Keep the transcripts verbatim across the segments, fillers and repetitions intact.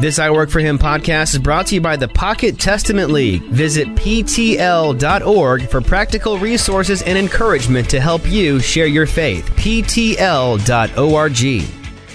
This I Work For Him podcast is brought to you by the Pocket Testament League. Visit P T L dot org for practical resources and encouragement to help you share your faith. P T L dot org.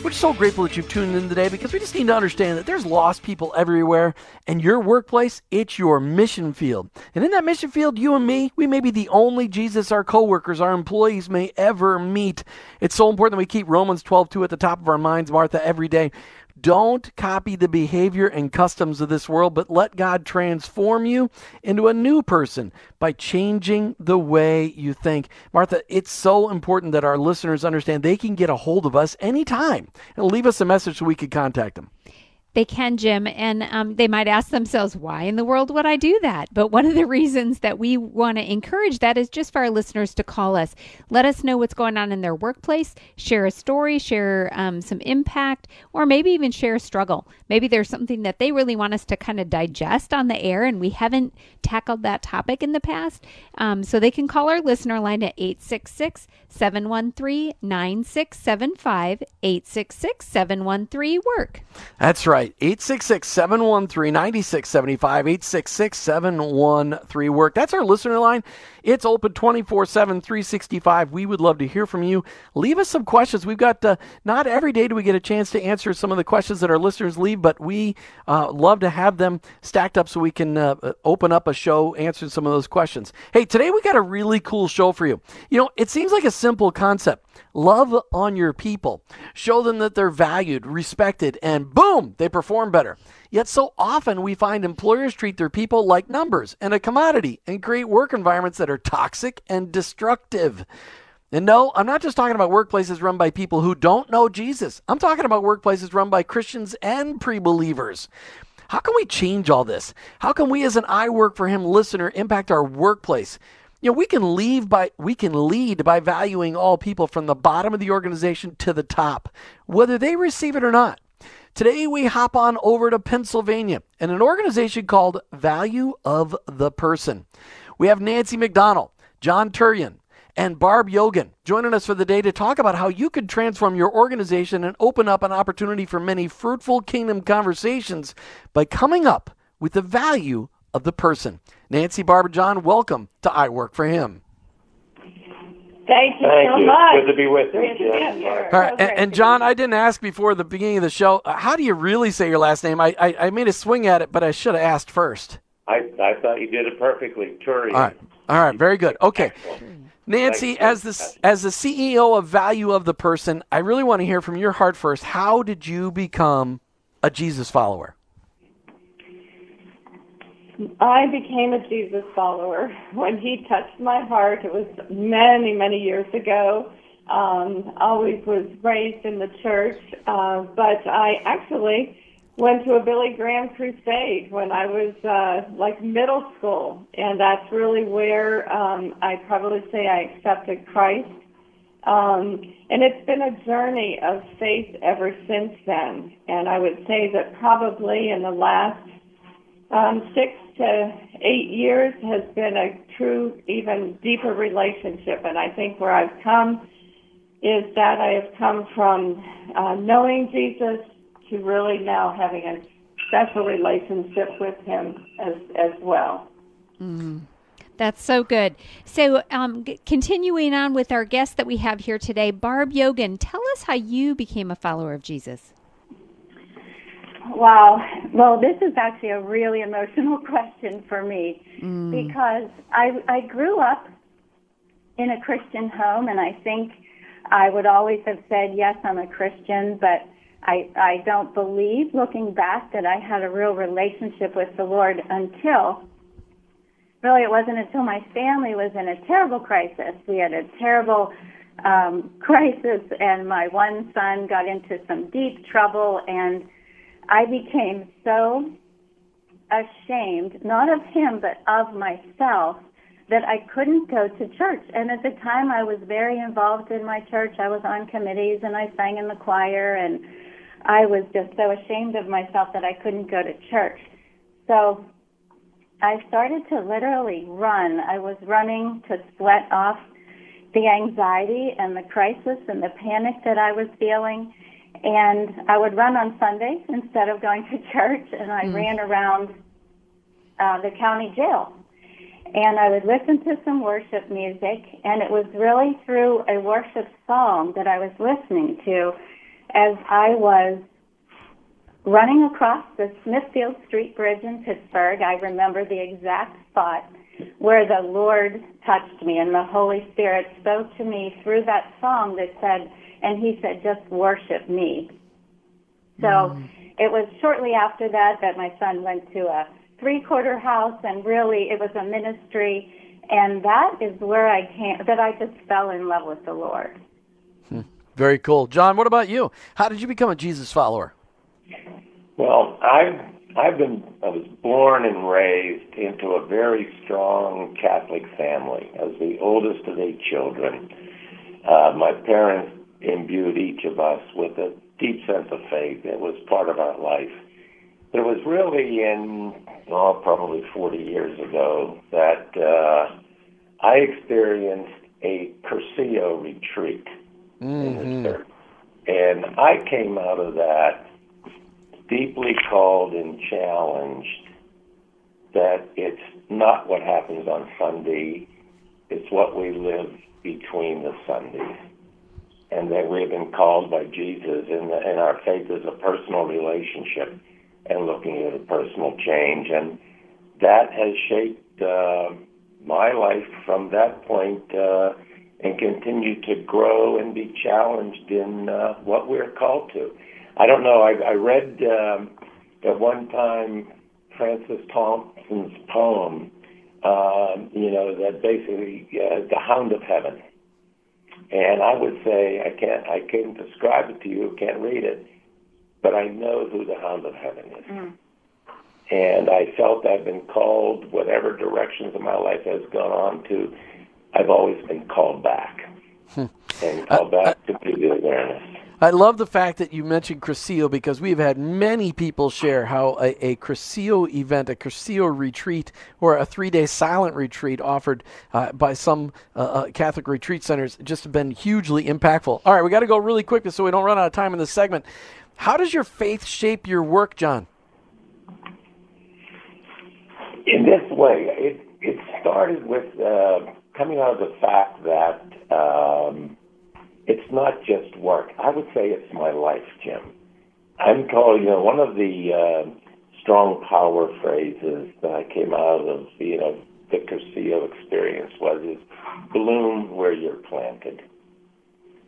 We're so grateful that you've tuned in today, because we just need to understand that there's lost people everywhere, and your workplace, it's your mission field. And in that mission field, you and me, we may be the only Jesus our coworkers, our employees may ever meet. It's so important that we keep Romans twelve two at the top of our minds, Martha, every day. Don't copy the behavior and customs of this world, but let God transform you into a new person by changing the way you think. Martha, it's so important that our listeners understand they can get a hold of us anytime and leave us a message so we could contact them. They can, Jim, and um, they might ask themselves, why in the world would I do that? But one of the reasons that we want to encourage that is just for our listeners to call us. Let us know what's going on in their workplace, share a story, share um, some impact, or maybe even share a struggle. Maybe there's something that they really want us to kind of digest on the air, and we haven't tackled that topic in the past. Um, so they can call our listener line at eight six six, seven one three, nine six seven five, eight six six, seven one three, W O R K. That's right. eight six six, seven one three, nine six seven five, eight six six, seven one three, W O R K. That's our listener line. It's open twenty-four seven, three sixty-five. We would love to hear from you. Leave us some questions. We've got, uh, not every day do we get a chance to answer some of the questions that our listeners leave, but we uh, love to have them stacked up so we can uh, open up a show answering some of those questions. Hey, today we got a really cool show for you. You know, it seems like a simple concept. Love on your people. Show them that they're valued, respected, and boom, they perform better. Yet so often we find employers treat their people like numbers and a commodity and create work environments that are toxic and destructive. And no, I'm not just talking about workplaces run by people who don't know Jesus. I'm talking about workplaces run by Christians and pre-believers. How can we change all this? How can we as an I Work For Him listener impact our workplace? You know, we can lead by we can lead by valuing all people from the bottom of the organization to the top, whether they receive it or not. Today, we hop on over to Pennsylvania and an organization called Value of the Person. We have Nancy McDonnell, John Turian, and Barb Yogan joining us for the day to talk about how you could transform your organization and open up an opportunity for many fruitful kingdom conversations by coming up with the value of the person. Nancy, Barb, John, welcome to I Work For Him. Thank you Thank so you. much. Good to be with you. Yeah. Be All right. And, and John, I didn't ask before the beginning of the show, uh, how do you really say your last name? I, I, I made a swing at it, but I should have asked first. I, I thought you did it perfectly. Turian. All right. All right. Very good. Okay. Nancy, as the, as the C E O of Value of the Person, I really want to hear from your heart first. How did you become a Jesus follower? I became a Jesus follower when he touched my heart. It was many, many years ago. Um, always was raised in the church, uh, but I actually went to a Billy Graham crusade when I was uh, like middle school, and that's really where um, I probably say I accepted Christ. Um, and it's been a journey of faith ever since then, and I would say that probably in the last Um, six to eight years has been a true, even deeper relationship, and I think where I've come is that I have come from uh, knowing Jesus to really now having a special relationship with him as, as well. Mm-hmm. That's so good. So um, g- continuing on with our guest that we have here today, Barb Yogan, tell us how you became a follower of Jesus. Wow. Well, this is actually a really emotional question for me mm. because I, I grew up in a Christian home, and I think I would always have said, yes, I'm a Christian, but I, I don't believe, looking back, that I had a real relationship with the Lord until, really it wasn't until my family was in a terrible crisis. We had a terrible um, crisis, and my one son got into some deep trouble, and I became so ashamed, not of him, but of myself, that I couldn't go to church. And at the time, I was very involved in my church. I was on committees, and I sang in the choir, and I was just so ashamed of myself that I couldn't go to church. So I started to literally run. I was running to sweat off the anxiety and the crisis and the panic that I was feeling. And I would run on Sunday instead of going to church, and I mm. ran around uh, the county jail. And I would listen to some worship music, and it was really through a worship song that I was listening to as I was running across the Smithfield Street Bridge in Pittsburgh. I remember the exact spot where the Lord touched me, and the Holy Spirit spoke to me through that song that said, and he said, just worship me. So mm. it was shortly after that that my son went to a three-quarter house, and really it was a ministry, and that is where I came, that I just fell in love with the Lord. Hmm. Very cool. John, what about you? How did you become a Jesus follower? Well, I've, I've been, I was born and raised into a very strong Catholic family. I was the oldest of eight children. Uh, my parents imbued each of us with a deep sense of faith that was part of our life. It was really in, oh, probably forty years ago that uh, I experienced a Cursillo retreat mm-hmm. in the church. And I came out of that deeply called and challenged that it's not what happens on Sunday, it's what we live between the Sundays. And that we've been called by Jesus, and, the, and our faith is a personal relationship and looking at a personal change. And that has shaped uh, my life from that point uh, and continued to grow and be challenged in uh, what we're called to. I don't know, I, I read um, at one time Francis Thompson's poem, um, you know, that basically, uh, The Hound of Heaven. And I would say, I can't, I can't describe it to you, can't read it, but I know who the Hound of Heaven is. Mm. And I felt I've been called, whatever directions of my life has gone on to, I've always been called back. Hmm. And called I, back I, to be the awareness. I love the fact that you mentioned Cursillo, because we've had many people share how a, a Cursillo event, a Cursillo retreat, or a three-day silent retreat offered uh, by some uh, uh, Catholic retreat centers just have been hugely impactful. All right, we got to go really quick so we don't run out of time in this segment. How does your faith shape your work, John? In this way, it it started with uh, coming out of the fact that um, it's not just work. I would say it's my life, Jim. I'm called, you know, one of the uh, strong power phrases that I came out of, you know, the Cursillo experience was, is bloom where you're planted.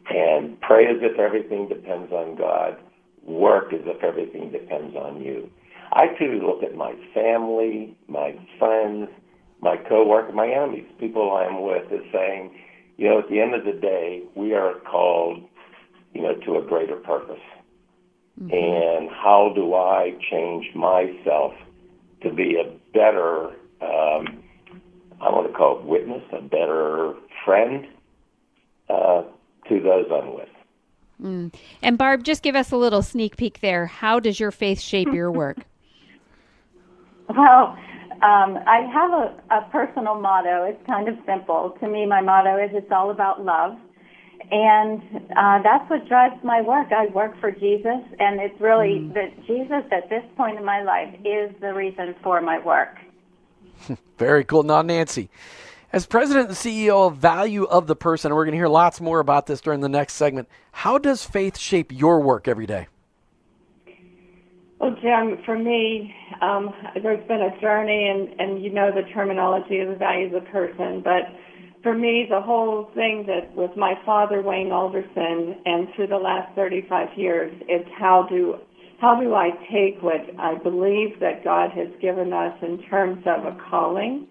And pray as if everything depends on God. Work as if everything depends on you. I, too, look at my family, my friends, my co-workers, my enemies, people I'm with, as saying, you know, at the end of the day, we are called, you know, to a greater purpose. Mm-hmm. And how do I change myself to be a better, um, I want to call it witness, a better friend uh, to those I'm with. Mm. And Barb, just give us a little sneak peek there. How does your faith shape your work? Well, um, I have a, a personal motto. It's kind of simple. To me, my motto is it's all about love. And uh, that's what drives my work. I work for Jesus, and it's really mm. that Jesus at this point in my life is the reason for my work. Very cool. Now, Nancy, as president and C E O of Value of the Person, and we're going to hear lots more about this during the next segment, how does faith shape your work every day? Well, Jim, for me, um, there's been a journey, and, and you know the terminology of the value of the person, but for me, the whole thing that with my father, Wayne Alderson, and through the last thirty-five years, is how do how do I take what I believe that God has given us in terms of a calling,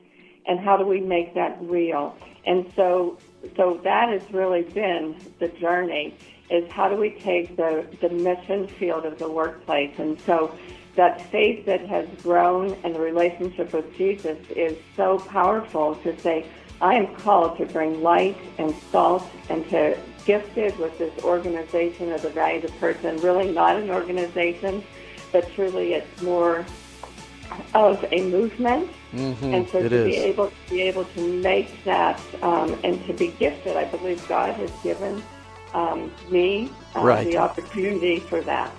and how do we make that real? And so so that has really been the journey, is how do we take the, the mission field of the workplace? And so that faith that has grown and the relationship with Jesus is so powerful to say, I am called to bring light and salt and to gifted with this organization of the value of the person, really not an organization, but truly it's more of a movement, mm-hmm. and so it to is. be able to be able to make that um, and to be gifted, I believe God has given um, me uh, right. the opportunity for that.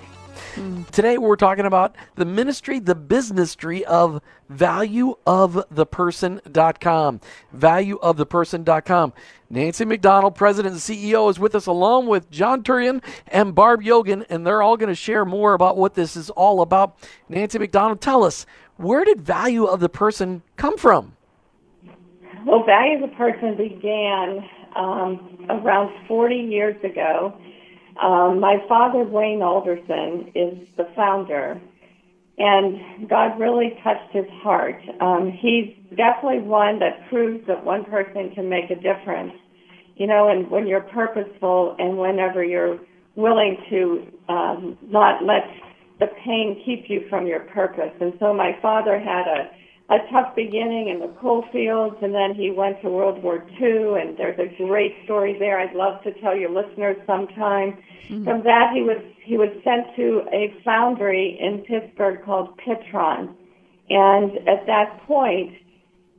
Today we're talking about the ministry, the businessry of value of the person dot com. value of the person dot com. Nancy McDonnell, President and C E O, is with us along with John Turian and Barb Yogan, and they're all going to share more about what this is all about. Nancy McDonnell, tell us, where did Value of the Person come from? Well, Value of the Person began um, around forty years ago. Um, my father, Wayne Alderson, is the founder, and God really touched his heart. Um, he's definitely one that proves that one person can make a difference, you know, and when you're purposeful and whenever you're willing to um, not let the pain keep you from your purpose. And so my father had a a tough beginning in the coal fields, and then he went to World War Two, and there's a great story there I'd love to tell your listeners sometime. Mm-hmm. From that, he was he was sent to a foundry in Pittsburgh called Pitron. And at that point,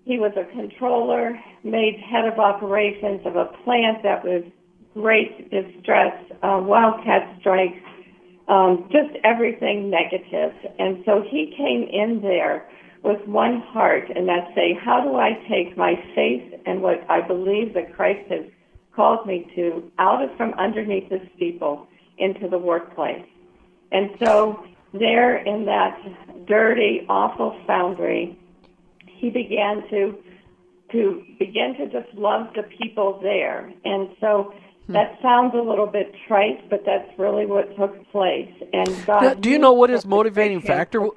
he was a controller, made head of operations of a plant that was great distress, uh, wildcat strikes, um, just everything negative. And so he came in there with one heart, and that's say, how do I take my faith and what I believe that Christ has called me to out of from underneath the steeple into the workplace? And so there in that dirty, awful foundry, he began to to begin to just love the people there. And so that sounds a little bit trite, but that's really what took place. And God, now, do you know what his motivating factor was?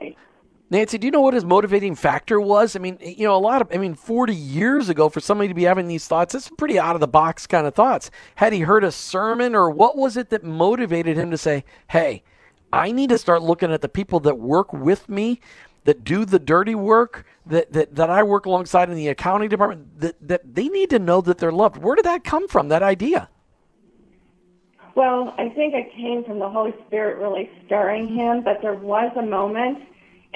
Nancy, do you know what his motivating factor was? I mean, you know, a lot of, I mean, forty years ago for somebody to be having these thoughts, it's pretty out-of-the-box kind of thoughts. Had he heard a sermon, or what was it that motivated him to say, hey, I need to start looking at the people that work with me, that do the dirty work, that that, that I work alongside in the accounting department, that, that they need to know that they're loved. Where did that come from, that idea? Well, I think it came from the Holy Spirit really stirring him, but there was a moment.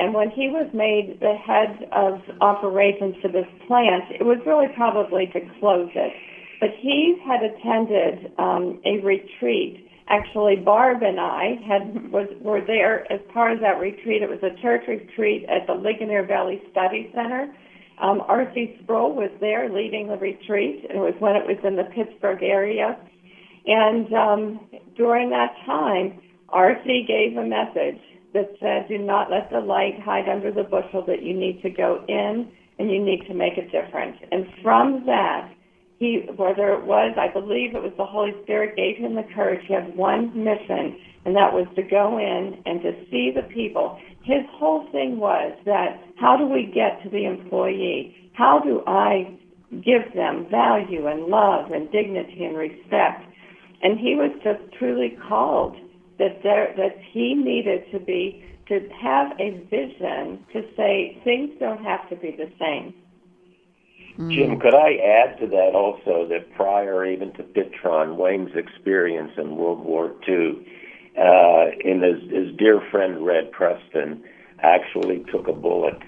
And when he was made the head of operations for this plant, it was really probably to close it. But he had attended um, a retreat. Actually, Barb and I had was, were there as part of that retreat. It was a church retreat at the Ligonier Valley Study Center. Um, R C Sproul was there leading the retreat, and it was when it was in the Pittsburgh area. And um, during that time, R C gave a message that said, do not let the light hide under the bushel, that you need to go in and you need to make a difference. And from that, he, whether it was, I believe it was the Holy Spirit gave him the courage. He had one mission, and that was to go in and to see the people. His whole thing was that, how do we get to the employee? How do I give them value and love and dignity and respect? And he was just truly called that there, that he needed to be, to have a vision to say things don't have to be the same. Mm. Jim, could I add to that also that prior even to Pitron, Wayne's experience in World War Two, uh, and his, his dear friend Red Preston actually took a bullet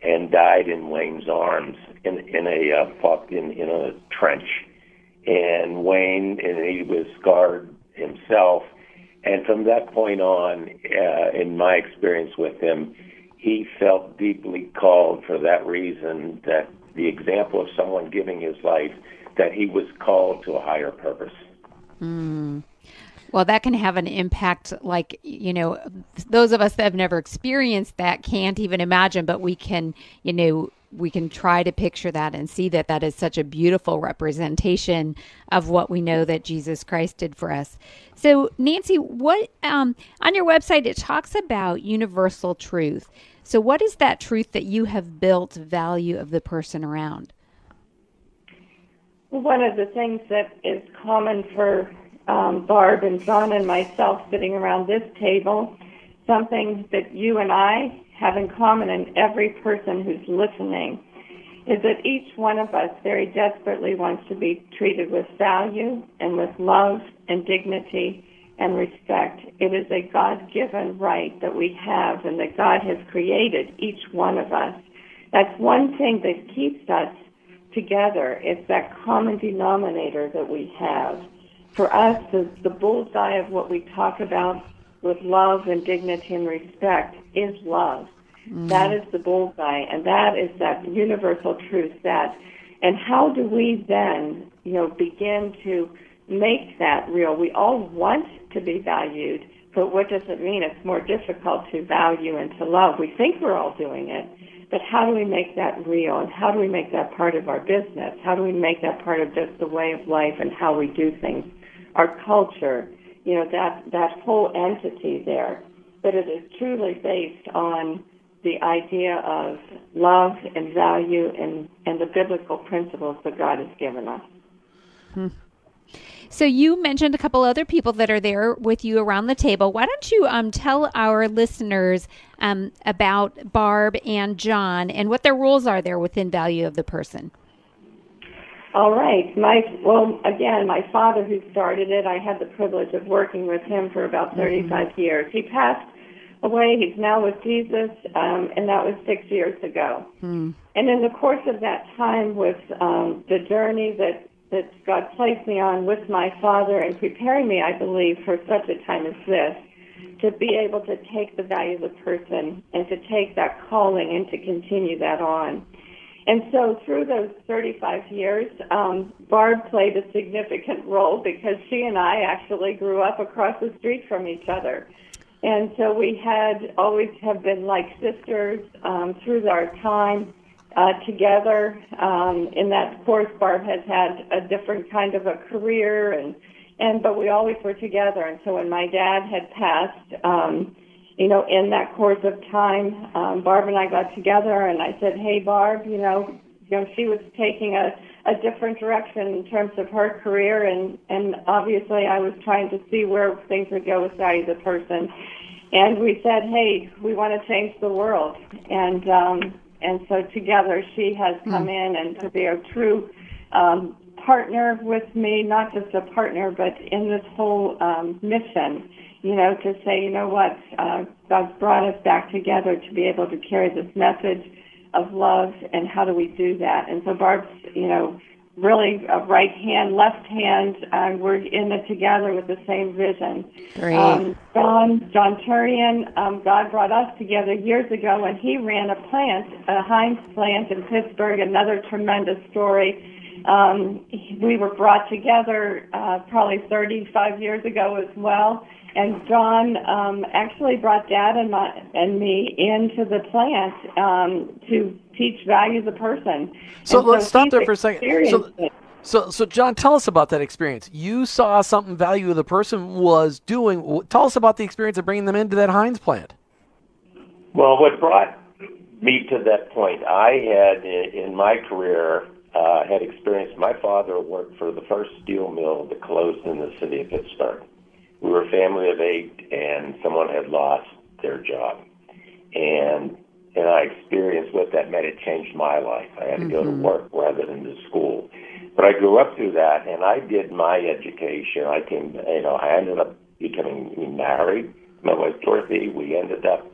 and died in Wayne's arms in in a uh, in in a trench, and Wayne and he was scarred himself. And from that point on, uh, in my experience with him, he felt deeply called for that reason, that the example of someone giving his life, that he was called to a higher purpose. Mm. Well, that can have an impact, like, you know, those of us that have never experienced that can't even imagine, but we can, you know, we can try to picture that and see that that is such a beautiful representation of what we know that Jesus Christ did for us. So, Nancy, what um, on your website, it talks about universal truth. So what is that truth that you have built Value of the Person around? One of the things that is common for um, Barb and John and myself sitting around this table, something that you and I have in common, and every person who's listening, is that each one of us very desperately wants to be treated with value and with love and dignity and respect. It is a God-given right that we have and that God has created each one of us. That's one thing that keeps us together. It's that common denominator that we have. for us, the, the bullseye of what we talk about with love and dignity and respect is love. Mm-hmm. That is the bullseye, and that is that universal truth. That, and how do we then, you know, begin to make that real? We all want to be valued, but what does it mean? It's more difficult to value and to love. We think we're all doing it, but how do we make that real, and how do we make that part of our business? How do we make that part of just the way of life and how we do things, our culture, you know, that, that whole entity there? But it is truly based on the idea of love and value and, and the biblical principles that God has given us. Hmm. So you mentioned a couple other people that are there with you around the table. Why don't you um, tell our listeners um, about Barb and John and what their roles are there within Value of the Person? All right. My, well, again, my father who started it, I had the privilege of working with him for about thirty-five mm-hmm. years. He passed away. He's now with Jesus, um, and that was six years ago. Mm. And in the course of that time with um, the journey that, that God placed me on with my father and preparing me, I believe, for such a time as this, to be able to take the value of the person and to take that calling and to continue that on. And so through those thirty-five years, um, Barb played a significant role because she and I actually grew up across the street from each other. And so we had always have been like sisters um, through our time uh, together. Um, in that course, Barb has had a different kind of a career, and, and but we always were together. And so when my dad had passed, um, you know, in that course of time, um, Barb and I got together, and I said, "Hey, Barb, you know, you know, she was taking a, a different direction in terms of her career, and, and obviously I was trying to see where things would go with Value the Person." And we said, "Hey, we want to change the world." And um, and so together she has come in and to be a true um, partner with me, not just a partner, but in this whole um, mission, you know, to say, you know what, uh, God's brought us back together to be able to carry this message of love, and how do we do that? And so Barb's, you know, really a right hand, left hand, and uh, we're in it together with the same vision. Great. Um, John, John Turian, um, God brought us together years ago, and he ran a plant, a Heinz plant in Pittsburgh, another tremendous story. Um, we were brought together uh, probably thirty-five years ago as well. And John um, actually brought Dad and, my, and me into the plant um, to teach Value of the Person. So and let's so stop there for a second. So, so, so John, tell us about that experience. You saw something Value of the Person was doing. Tell us about the experience of bringing them into that Heinz plant. Well, what brought me to that point, I had in my career uh, had experienced. My father worked for the first steel mill that closed in the city of Pittsburgh. We were a family of eight, and someone had lost their job. And and I experienced what that meant. It changed my life. I had to go to work rather than to school. But I grew up through that, and I did my education. I came, you know, I ended up becoming married. My wife, Dorothy, we ended up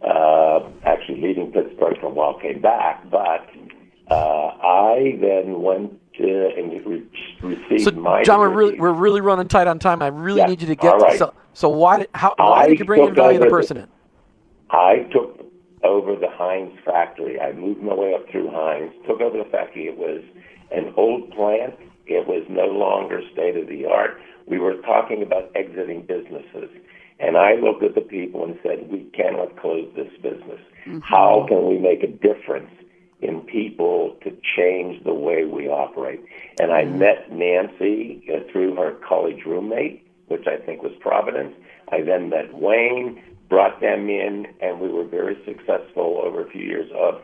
uh, actually leaving Pittsburgh for a while, came back. But uh, I then went Uh, and re- received so, my John, we're really, we're really running tight on time. I really yes. need you to get right. So, so why, how, why did you bring in Value the Person in? I took over the Heinz factory. I moved my way up through Heinz, took over the factory. It was an old plant. It was no longer state-of-the-art. We were talking about exiting businesses. And I looked at the people and said, we cannot close this business. Mm-hmm. How can we make a difference in people to change the way we operate? And I met Nancy uh, through her college roommate, which I think was Providence. I then met Wayne, brought them in, and we were very successful over a few years of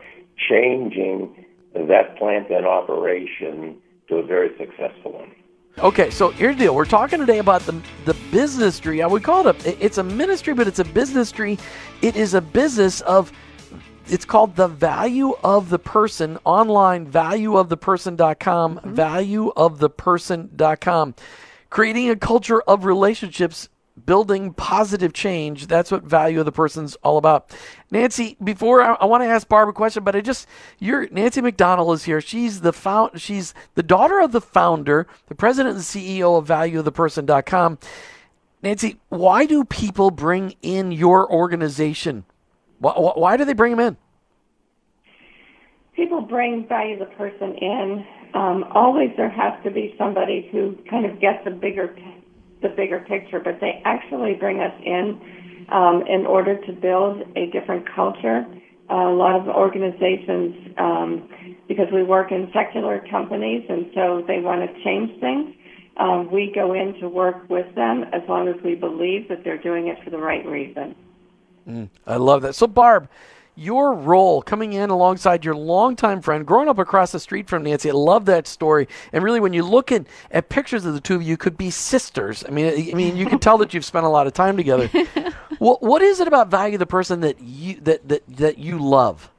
changing that plant and operation to a very successful one. Okay, so here's the deal. We're talking today about the the businessry. I would call it a, it's a ministry, but it's a businessry. It is a business of It's called The Value of the Person, online, value of the person dot com, mm-hmm. value of the person dot com. Creating a culture of relationships building positive change. That's what Value of the Person's all about. Nancy, before I, I want to ask Barb a question, but I just, you're, Nancy McDonnell is here. She's the found, she's the daughter of the founder, the president and C E O of value of the person dot com. Nancy, why do people bring in your organization? Why, why do they bring them in? People bring Value of the Person in. Um, always there has to be somebody who kind of gets the bigger the bigger picture, but they actually bring us in um, in order to build a different culture. Uh, a lot of organizations, um, because we work in secular companies, and so they want to change things. Um, we go in to work with them as long as we believe that they're doing it for the right reason. Mm, I love that. So, Barb, your role coming in alongside your longtime friend, growing up across the street from Nancy, I love that story. And really, when you look at, at pictures of the two of you, you could be sisters. I mean, I mean, you can tell that you've spent a lot of time together. What, what is it about Value the Person that you that, that that you love?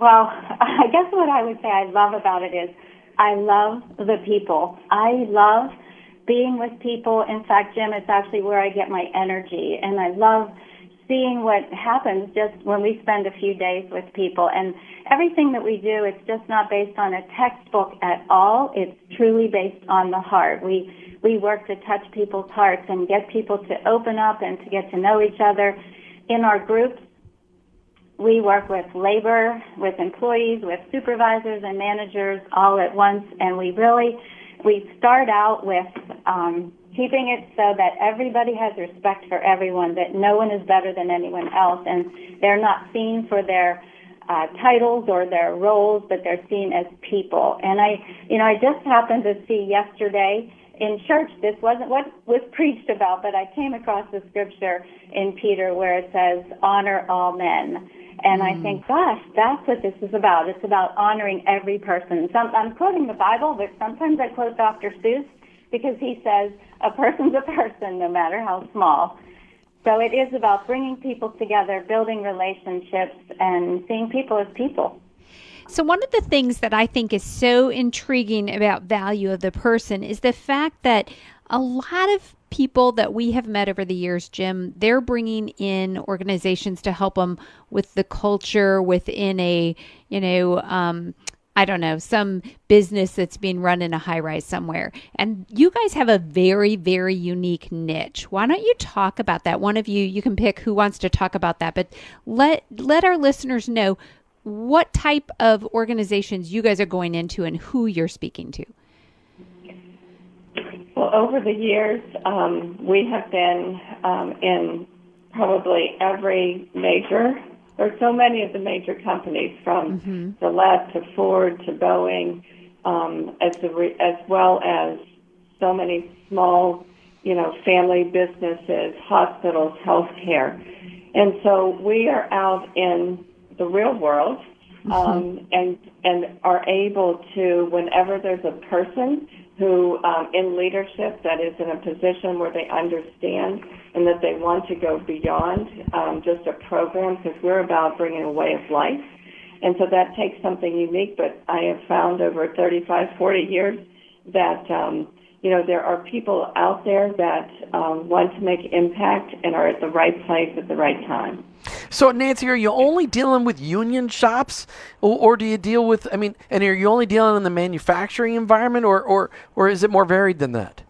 Well, I guess what I would say I love about it is I love the people. I love being with people. In fact, Jim, it's actually where I get my energy, and I love seeing what happens just when we spend a few days with people. And everything that we do, it's just not based on a textbook at all. It's truly based on the heart. We we work to touch people's hearts and get people to open up and to get to know each other. In our groups, we work with labor, with employees, with supervisors and managers all at once. And we really, we start out with um, keeping it so that everybody has respect for everyone, that no one is better than anyone else, and they're not seen for their uh, titles or their roles, but they're seen as people. And I, you know, I just happened to see yesterday in church, this wasn't what was preached about, but I came across the scripture in Peter where it says, honor all men. And mm-hmm. I think, gosh, that's what this is about. It's about honoring every person. Some, I'm quoting the Bible, but sometimes I quote Doctor Seuss, because he says a person's a person no matter how small. So it is about bringing people together, building relationships, and seeing people as people. So one of the things that I think is so intriguing about Value of the Person is the fact that a lot of people that we have met over the years, Jim, they're bringing in organizations to help them with the culture within a, you know, um, I don't know, some business that's being run in a high rise somewhere. And you guys have a very, very unique niche. Why don't you talk about that? One of you, you can pick who wants to talk about that, but let let our listeners know what type of organizations you guys are going into and who you're speaking to. Well, over the years, um, we have been um, in probably every major There are so many of the major companies, from mm-hmm. Gillette to Ford to Boeing, um, as, the re- as well as so many small, you know, family businesses, hospitals, healthcare, and so we are out in the real world, um, mm-hmm. and and are able to, whenever there's a person who um, in leadership that is in a position where they understand and that they want to go beyond um, just a program, because we're about bringing a way of life. And so that takes something unique, but I have found over thirty-five, forty years that, um, you know, there are people out there that um, want to make impact and are at the right place at the right time. So, Nancy, are you only dealing with union shops, or, or do you deal with, I mean, and are you only dealing in the manufacturing environment, or, or, or is it more varied than that?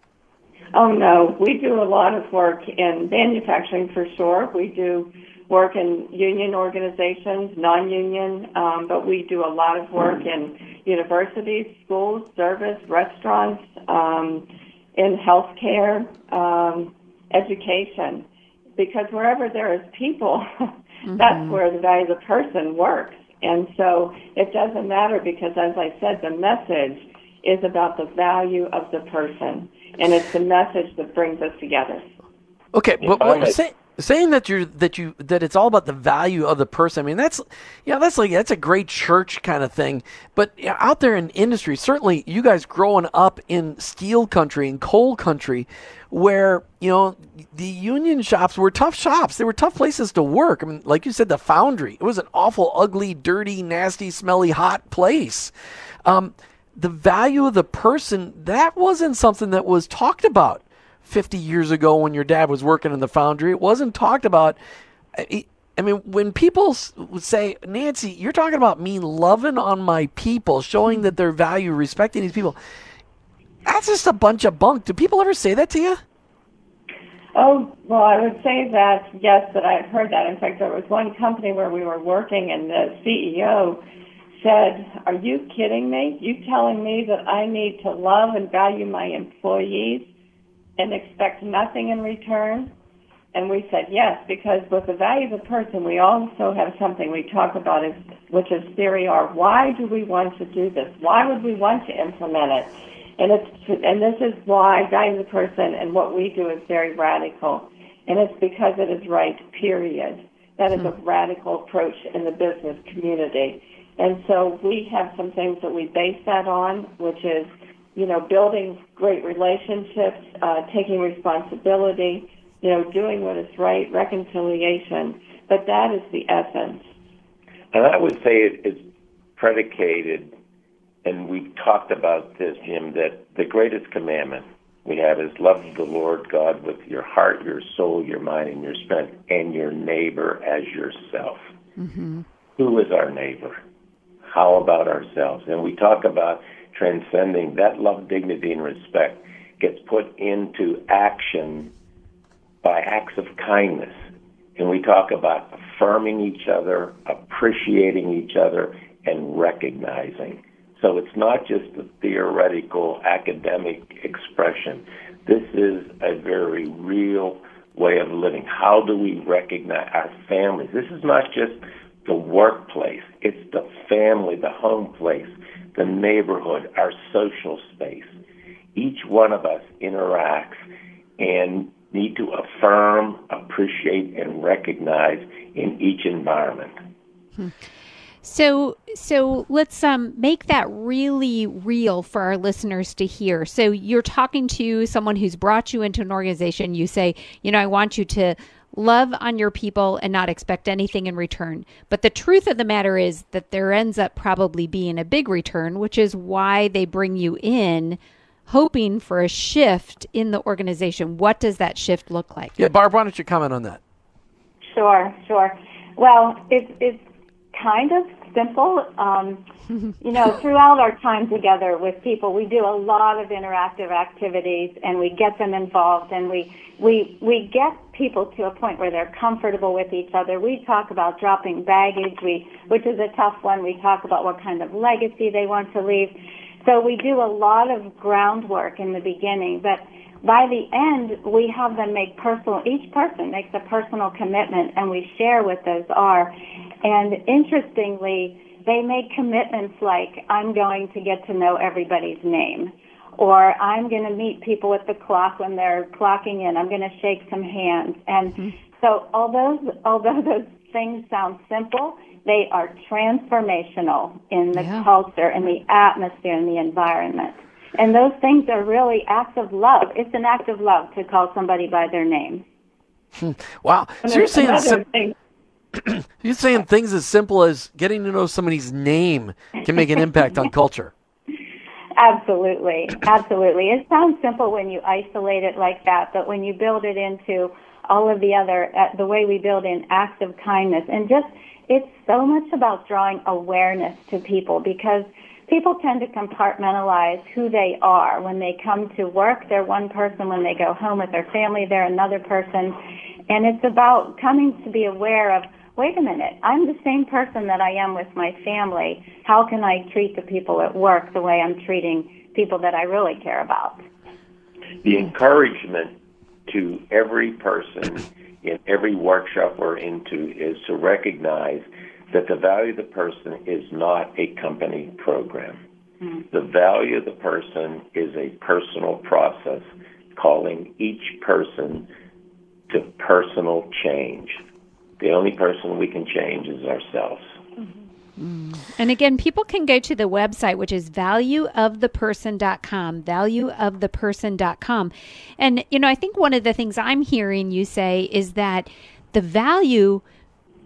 Oh, no. We do a lot of work in manufacturing, for sure. We do work in union organizations, non-union, um, but we do a lot of work in universities, schools, service, restaurants, um, in healthcare, um, education. Because wherever there is people, mm-hmm. that's where the Value of the Person works. And so it doesn't matter, because, as I said, the message is about the value of the person. And it's the message that brings us together. Okay, but what you're saying... Saying that you're that you that it's all about the value of the person. I mean, that's yeah, that's like that's a great church kind of thing. But you know, out there in industry, certainly you guys growing up in steel country and coal country, where you know the union shops were tough shops. They were tough places to work. I mean, like you said, the foundry. It was an awful, ugly, dirty, nasty, smelly, hot place. Um, the value of the person, that wasn't something that was talked about fifty years ago when your dad was working in the foundry. It wasn't talked about. I mean, when people would say, Nancy, you're talking about me loving on my people, showing that their value, respecting these people. That's just a bunch of bunk. Do people ever say that to you? Oh, well, I would say that, yes, that I've heard that. In fact, there was one company where we were working, and the C E O said, are you kidding me? You telling me that I need to love and value my employees and expect nothing in return? And we said, yes, because with the value of the person, we also have something we talk about, is, which is theory R. Why do we want to do this? Why would we want to implement it? And it's and this is why value of the person and what we do is very radical. And it's because it is right, period. That is a radical approach in the business community. And so we have some things that we base that on, which is, you know, building great relationships, uh, taking responsibility, you know, doing what is right, reconciliation. But that is the essence. And I would say it is predicated, and we talked about this, Jim, that the greatest commandment we have is love the Lord God with your heart, your soul, your mind, and your strength, and your neighbor as yourself. Mm-hmm. Who is our neighbor? How about ourselves? And we talk about transcending that love, dignity, and respect gets put into action by acts of kindness. And we talk about affirming each other, appreciating each other, and recognizing. So it's not just a theoretical academic expression. This is a very real way of living. How do we recognize our families? This is not just the workplace. It's the family, the home place, the neighborhood, our social space. Each one of us interacts and need to affirm, appreciate, and recognize in each environment. Hmm. So so let's um, make that really real for our listeners to hear. So you're talking to someone who's brought you into an organization. You say, you know, I want you to love on your people and not expect anything in return. But the truth of the matter is that there ends up probably being a big return, which is why they bring you in, hoping for a shift in the organization. What does that shift look like? Yeah, Barb, why don't you comment on that? Sure, sure. Well, it's... it's kind of simple. Um, you know, throughout our time together with people, we do a lot of interactive activities, and we get them involved, and we we we get people to a point where they're comfortable with each other. We talk about dropping baggage, we which is a tough one. We talk about what kind of legacy they want to leave. So we do a lot of groundwork in the beginning, but by the end, we have them make personal, each person makes a personal commitment, and we share what those are. And interestingly, they make commitments like, I'm going to get to know everybody's name, or I'm going to meet people at the clock when they're clocking in, I'm going to shake some hands. And mm-hmm. so although, although those things sound simple, they are transformational in the yeah. culture, in the atmosphere, in the environment. And those things are really acts of love. It's an act of love to call somebody by their name. Wow. So you're saying, sim- you're saying things as simple as getting to know somebody's name can make an impact on culture. Absolutely. Absolutely. It sounds simple when you isolate it like that, but when you build it into all of the other, uh, the way we build in acts of kindness, and just, it's so much about drawing awareness to people, because people tend to compartmentalize who they are. When they come to work, they're one person. When they go home with their family, they're another person. And it's about coming to be aware of, wait a minute, I'm the same person that I am with my family. How can I treat the people at work the way I'm treating people that I really care about? The encouragement to every person in every workshop we're into is to recognize that the value of the person is not a company program. Mm-hmm. The value of the person is a personal process, calling each person to personal change. The only person we can change is ourselves. Mm-hmm. And again, people can go to the website, which is value of the person dot com, value of the person dot com. And, you know, I think one of the things I'm hearing you say is that the value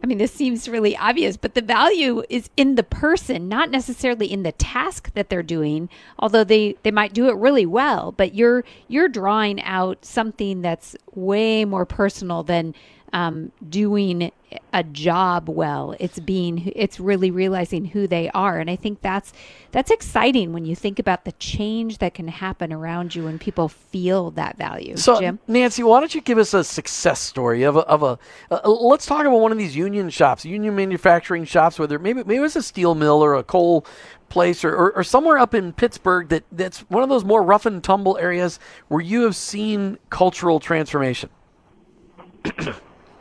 I mean, this seems really obvious, but the value is in the person, not necessarily in the task that they're doing, although they, they might do it really well, but you're you're drawing out something that's way more personal than um, doing a job well. It's being, it's really realizing who they are. And I think that's, that's exciting when you think about the change that can happen around you when people feel that value. So Jim? Nancy, why don't you give us a success story of a, of a, uh, let's talk about one of these union shops, union manufacturing shops, whether maybe, maybe it's a steel mill or a coal place or, or, or somewhere up in Pittsburgh that that's one of those more rough and tumble areas where you have seen cultural transformation.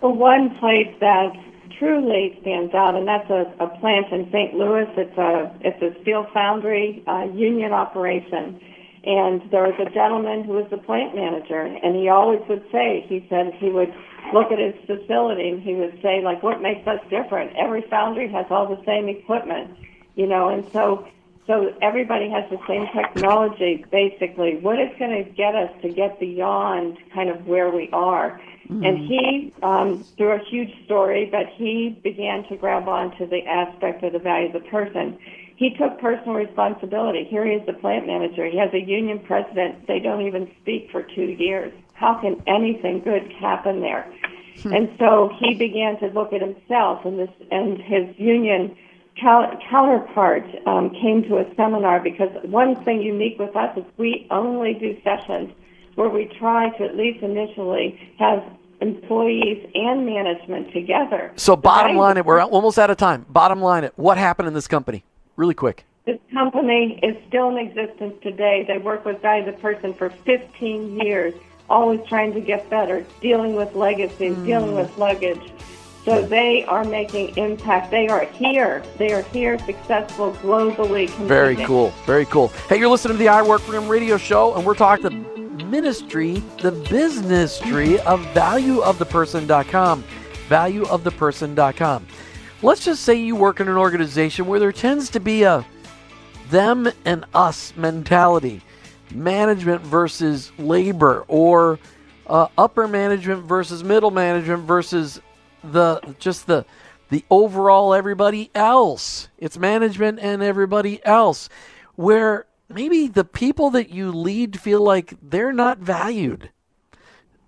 Well, one place that truly stands out, and that's a, a plant in Saint Louis. It's a it's a steel foundry, uh, union operation, and there was a gentleman who was the plant manager, and he always would say, he said he would look at his facility, and he would say, like, what makes us different? Every foundry has all the same equipment, you know, and so so everybody has the same technology, basically. What is going to get us to get beyond kind of where we are? And he, um, through a huge story, but he began to grab on to the aspect of the value of the person. He took personal responsibility. Here he is, the plant manager. He has a union president. They don't even speak for two years. How can anything good happen there? And so he began to look at himself, and this, and his union cal- counterpart um, came to a seminar, because one thing unique with us is we only do sessions where we try to at least initially have employees and management together. So bottom line, it we're almost out of time. Bottom line, it what happened in this company? Really quick. This company is still in existence today. They work with Value of the Person for fifteen years, always trying to get better, dealing with legacies, mm. dealing with luggage. So they are making impact. They are here. They are here, successful, globally. Competing. Very cool. Very cool. Hey, you're listening to the I Work For Him radio show, and we're talking to ministry, the businessry of value of the person dot com, value of the person dot com. Let's just say you work in an organization where there tends to be a them and us mentality, management versus labor, or uh, upper management versus middle management versus the just the the overall everybody else. It's management and everybody else, where maybe the people that you lead feel like they're not valued.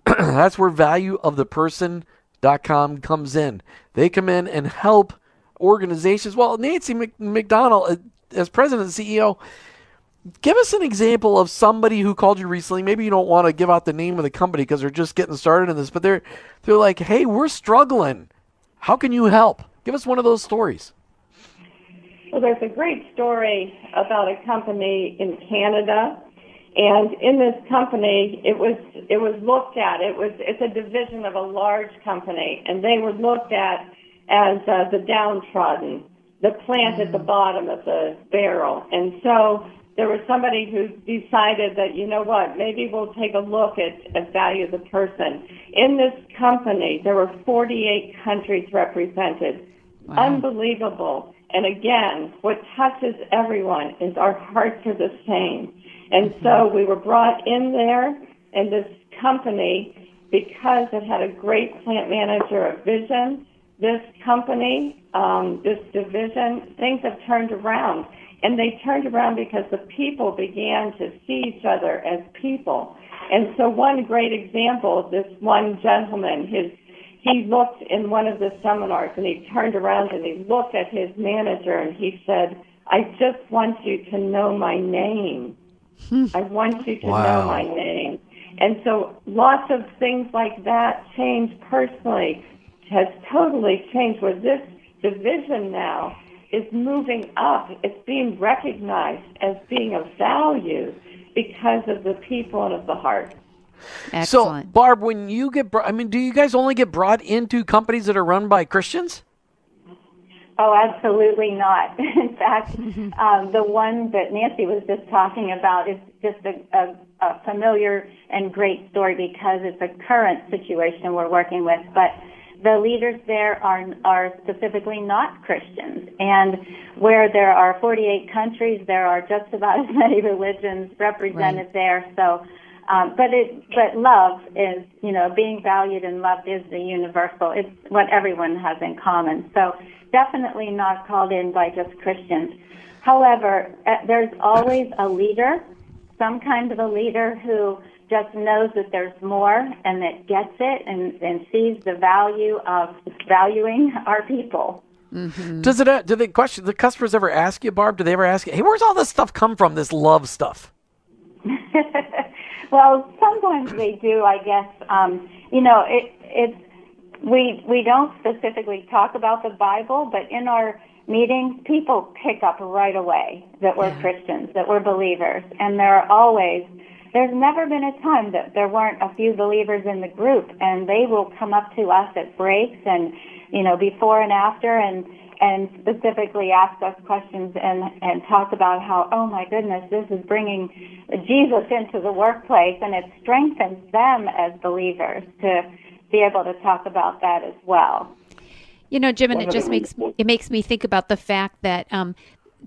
That's where value of the person dot com comes in. They come in and help organizations. Well, Nancy McDonnell, as president and C E O, give us an example of somebody who called you recently. Maybe you don't want to give out the name of the company because they're just getting started in this, but they're they're like, hey, we're struggling. How can you help? Give us one of those stories. Well, there's a great story about a company in Canada, and in this company, it was it was looked at. It was it's a division of a large company, and they were looked at as uh, the downtrodden, the plant at the bottom of the barrel. And so there was somebody who decided that, you know what, maybe we'll take a look at, at value of the person. In this company, there were forty-eight countries represented. Wow. Unbelievable. And again, what touches everyone is our hearts are the same. And so we were brought in there, and this company, because it had a great plant manager, a vision, this company, um, this division, things have turned around. And they turned around because the people began to see each other as people. And so one great example, this one gentleman, his He looked in one of the seminars, and he turned around and he looked at his manager, and he said, I just want you to know my name. I want you to wow. know my name. And so lots of things like that changed personally, has totally changed, where this division now is moving up. It's being recognized as being of value because of the people and of the heart. Excellent. So, Barb, when you get, brought, I mean, do you guys only get brought into companies that are run by Christians? Oh, absolutely not. In fact, um, the one that Nancy was just talking about is just a, a, a familiar and great story because it's a current situation we're working with. But the leaders there are are specifically not Christians. And where there are forty-eight countries, there are just about as many religions represented right. there. So Um, but it, but love is, you know, being valued and loved is the universal. It's what everyone has in common. So definitely not called in by just Christians. However, there's always a leader, some kind of a leader who just knows that there's more and that gets it and, and sees the value of valuing our people. Mm-hmm. Does it? Do the question? The customers ever ask you, Barb? Do they ever ask you, hey, where's all this stuff come from? This love stuff. Well, sometimes they do, I guess. Um, you know, it, it's we we don't specifically talk about the Bible, but in our meetings, people pick up right away that we're yeah. Christians, that we're believers, and there are always there's never been a time that there weren't a few believers in the group, and they will come up to us at breaks and, you know, before and after, and and specifically ask us questions and, and talk about how, oh, my goodness, this is bringing Jesus into the workplace, and it strengthens them as believers to be able to talk about that as well. You know, Jim, and it just makes it makes me think about the fact that um,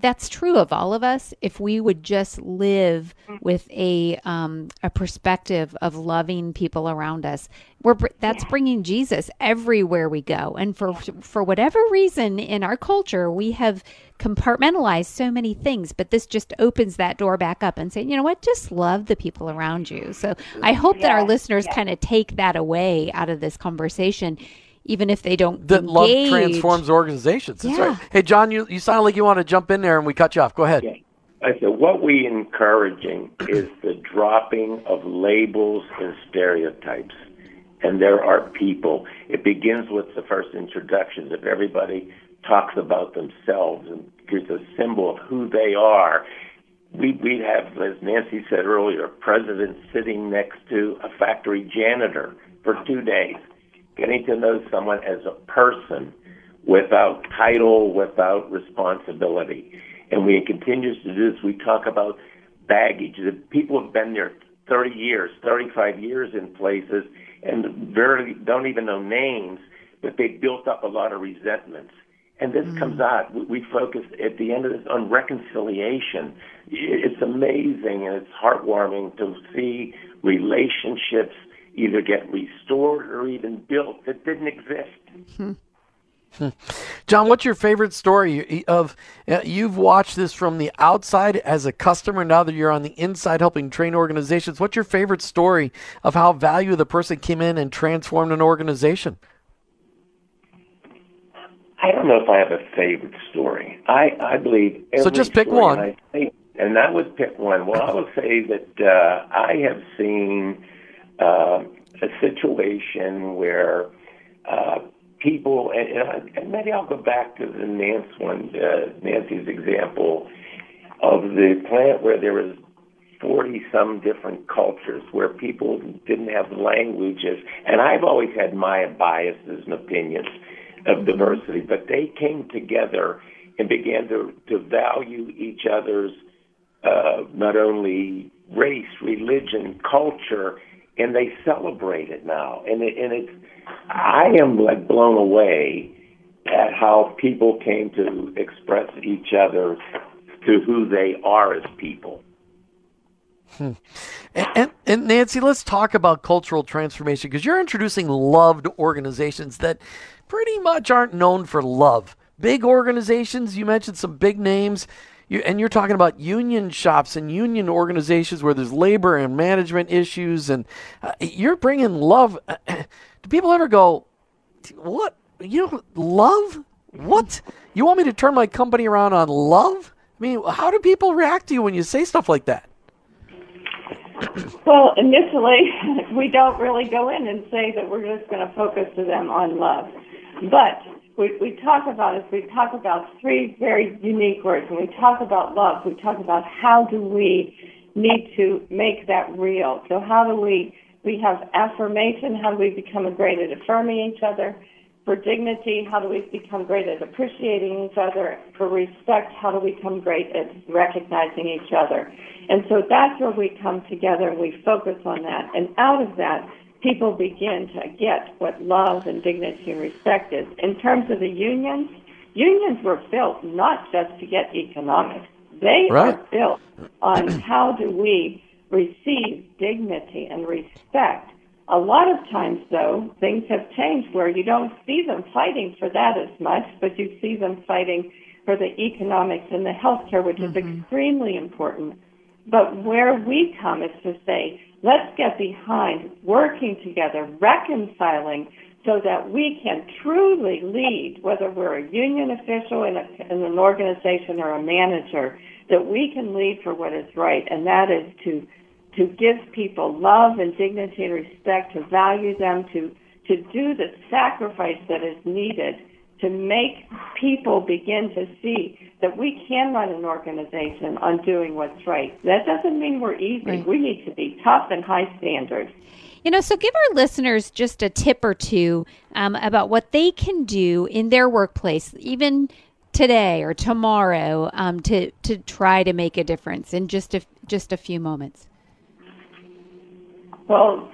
that's true of all of us. If we would just live with a um, a perspective of loving people around us, we're that's bringing Jesus everywhere we go. And for for whatever reason in our culture, we have compartmentalized so many things, but this just opens that door back up and saying, you know what, just love the people around you. So I hope yeah, that our listeners yeah. kind of take that away out of this conversation, even if they don't that engage. Love transforms organizations. That's yeah. right. Hey, John, you, you sound like you want to jump in there, and we cut you off. Go ahead. Yeah. I said, what we encouraging is the dropping of labels and stereotypes, and there are people. It begins with the first introductions. If everybody talks about themselves and gives a symbol of who they are, we we have, as Nancy said earlier, a president sitting next to a factory janitor for two days. Getting to know someone as a person without title, without responsibility. And we continue to do this. We talk about baggage. The people have been there thirty years, thirty-five years in places and barely don't even know names, but they built up a lot of resentments. And this mm-hmm. comes out. We focus at the end of this on reconciliation. It's amazing and it's heartwarming to see relationships either get restored or even built that didn't exist. Hmm. Hmm. John, what's your favorite story of uh, you've watched this from the outside as a customer now that you're on the inside helping train organizations? What's your favorite story of how Value of the Person came in and transformed an organization? I don't know if I have a favorite story. I, I believe every So just pick one. I think, and I would pick one. Well, I would say that uh, I have seen Uh, a situation where uh, people, and, and, I, and maybe I'll go back to the Nance one, uh, Nancy's example of the plant where there was forty-some different cultures where people didn't have languages. And I've always had my biases and opinions of diversity, but they came together and began to, to value each other's uh, not only race, religion, culture, and they celebrate it now. And, it, and it's, I am like blown away at how people came to express each other to who they are as people. Hmm. And, and, and Nancy, let's talk about cultural transformation because you're introducing loved organizations that pretty much aren't known for love. Big organizations, you mentioned some big names. You, and you're talking about union shops and union organizations where there's labor and management issues, and uh, you're bringing love. Uh, do people ever go, what? You know, love? What? You want me to turn my company around on love? I mean, how do people react to you when you say stuff like that? Well, initially, we don't really go in and say that we're just going to focus to them on love. But We, we talk about is we talk about three very unique words. When we talk about love, we talk about how do we need to make that real. So how do we, we have affirmation, how do we become great at affirming each other? For dignity, how do we become great at appreciating each other? For respect, how do we become great at recognizing each other? And so that's where we come together and we focus on that. And out of that, people begin to get what love and dignity and respect is. In terms of the unions, unions were built not just to get economics. They right. are built on how do we receive dignity and respect. A lot of times, though, things have changed where you don't see them fighting for that as much, but you see them fighting for the economics and the health care, which mm-hmm. is extremely important. But where we come is to say, let's get behind working together, reconciling, so that we can truly lead, whether we're a union official in, a, in an organization or a manager, that we can lead for what is right, and that is to to give people love and dignity and respect, to value them, to, to do the sacrifice that is needed to make people begin to see that we can run an organization on doing what's right. That doesn't mean we're easy. Right. We need to be tough and high standards. You know, so give our listeners just a tip or two um, about what they can do in their workplace, even today or tomorrow, um, to, to try to make a difference in just a, just a few moments. Well,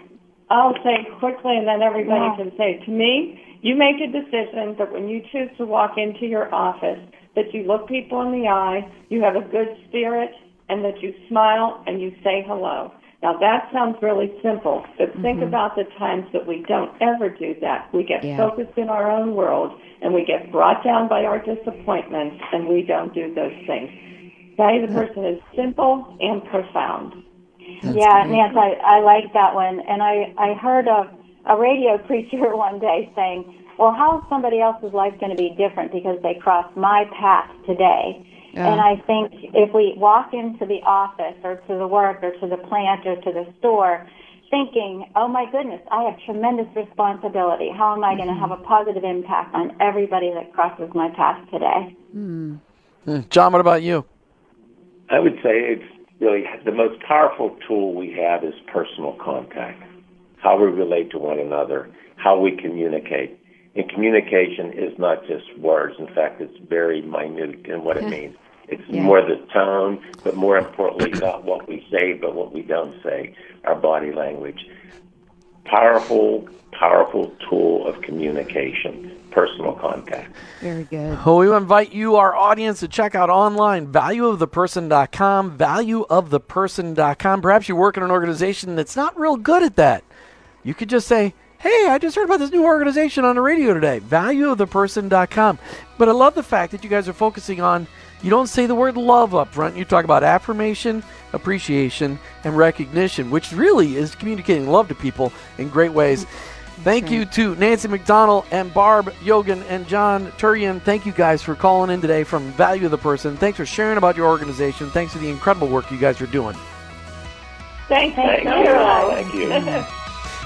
I'll say quickly, and then everybody yeah. can say, to me, you make a decision that when you choose to walk into your office, that you look people in the eye, you have a good spirit, and that you smile and you say hello. Now, that sounds really simple, but mm-hmm. think about the times that we don't ever do that. We get yeah. focused in our own world, and we get brought down by our disappointments, and we don't do those things. Value the person is simple and profound. That's yeah, great. Nancy, I, I like that one. And I, I heard a, a radio preacher one day saying, well, how is somebody else's life going to be different because they crossed my path today? Yeah. And I think if we walk into the office or to the work or to the plant or to the store thinking, oh, my goodness, I have tremendous responsibility. How am I mm-hmm. going to have a positive impact on everybody that crosses my path today? Mm. John, what about you? I would say it's really the most powerful tool we have is personal contact, how we relate to one another, how we communicate. And communication is not just words. In fact, it's very minute in what yeah. it means. It's yeah. more the tone, but more importantly, not what we say, but what we don't say, our body language. Powerful, powerful tool of communication, personal contact. Very good. Well, we invite you, our audience, to check out online, value of the person dot com, value of the person dot com. Perhaps you work in an organization that's not real good at that. You could just say, hey, I just heard about this new organization on the radio today, value of the person dot com. But I love the fact that you guys are focusing on, you don't say the word love up front. You talk about affirmation, appreciation, and recognition, which really is communicating love to people in great ways. Thank you to Nancy McDonnell and Barb Yogan and John Turian. Thank you guys for calling in today from Value of the Person. Thanks for sharing about your organization. Thanks for the incredible work you guys are doing. Thank, thank, thank you. you. Thank you.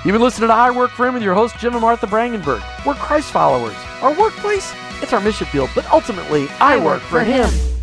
You've been listening to I Work For Him with your hosts, Jim and Martha Brangenberg. We're Christ followers. Our workplace, it's our mission field, but ultimately, I, I work, work for Him. him.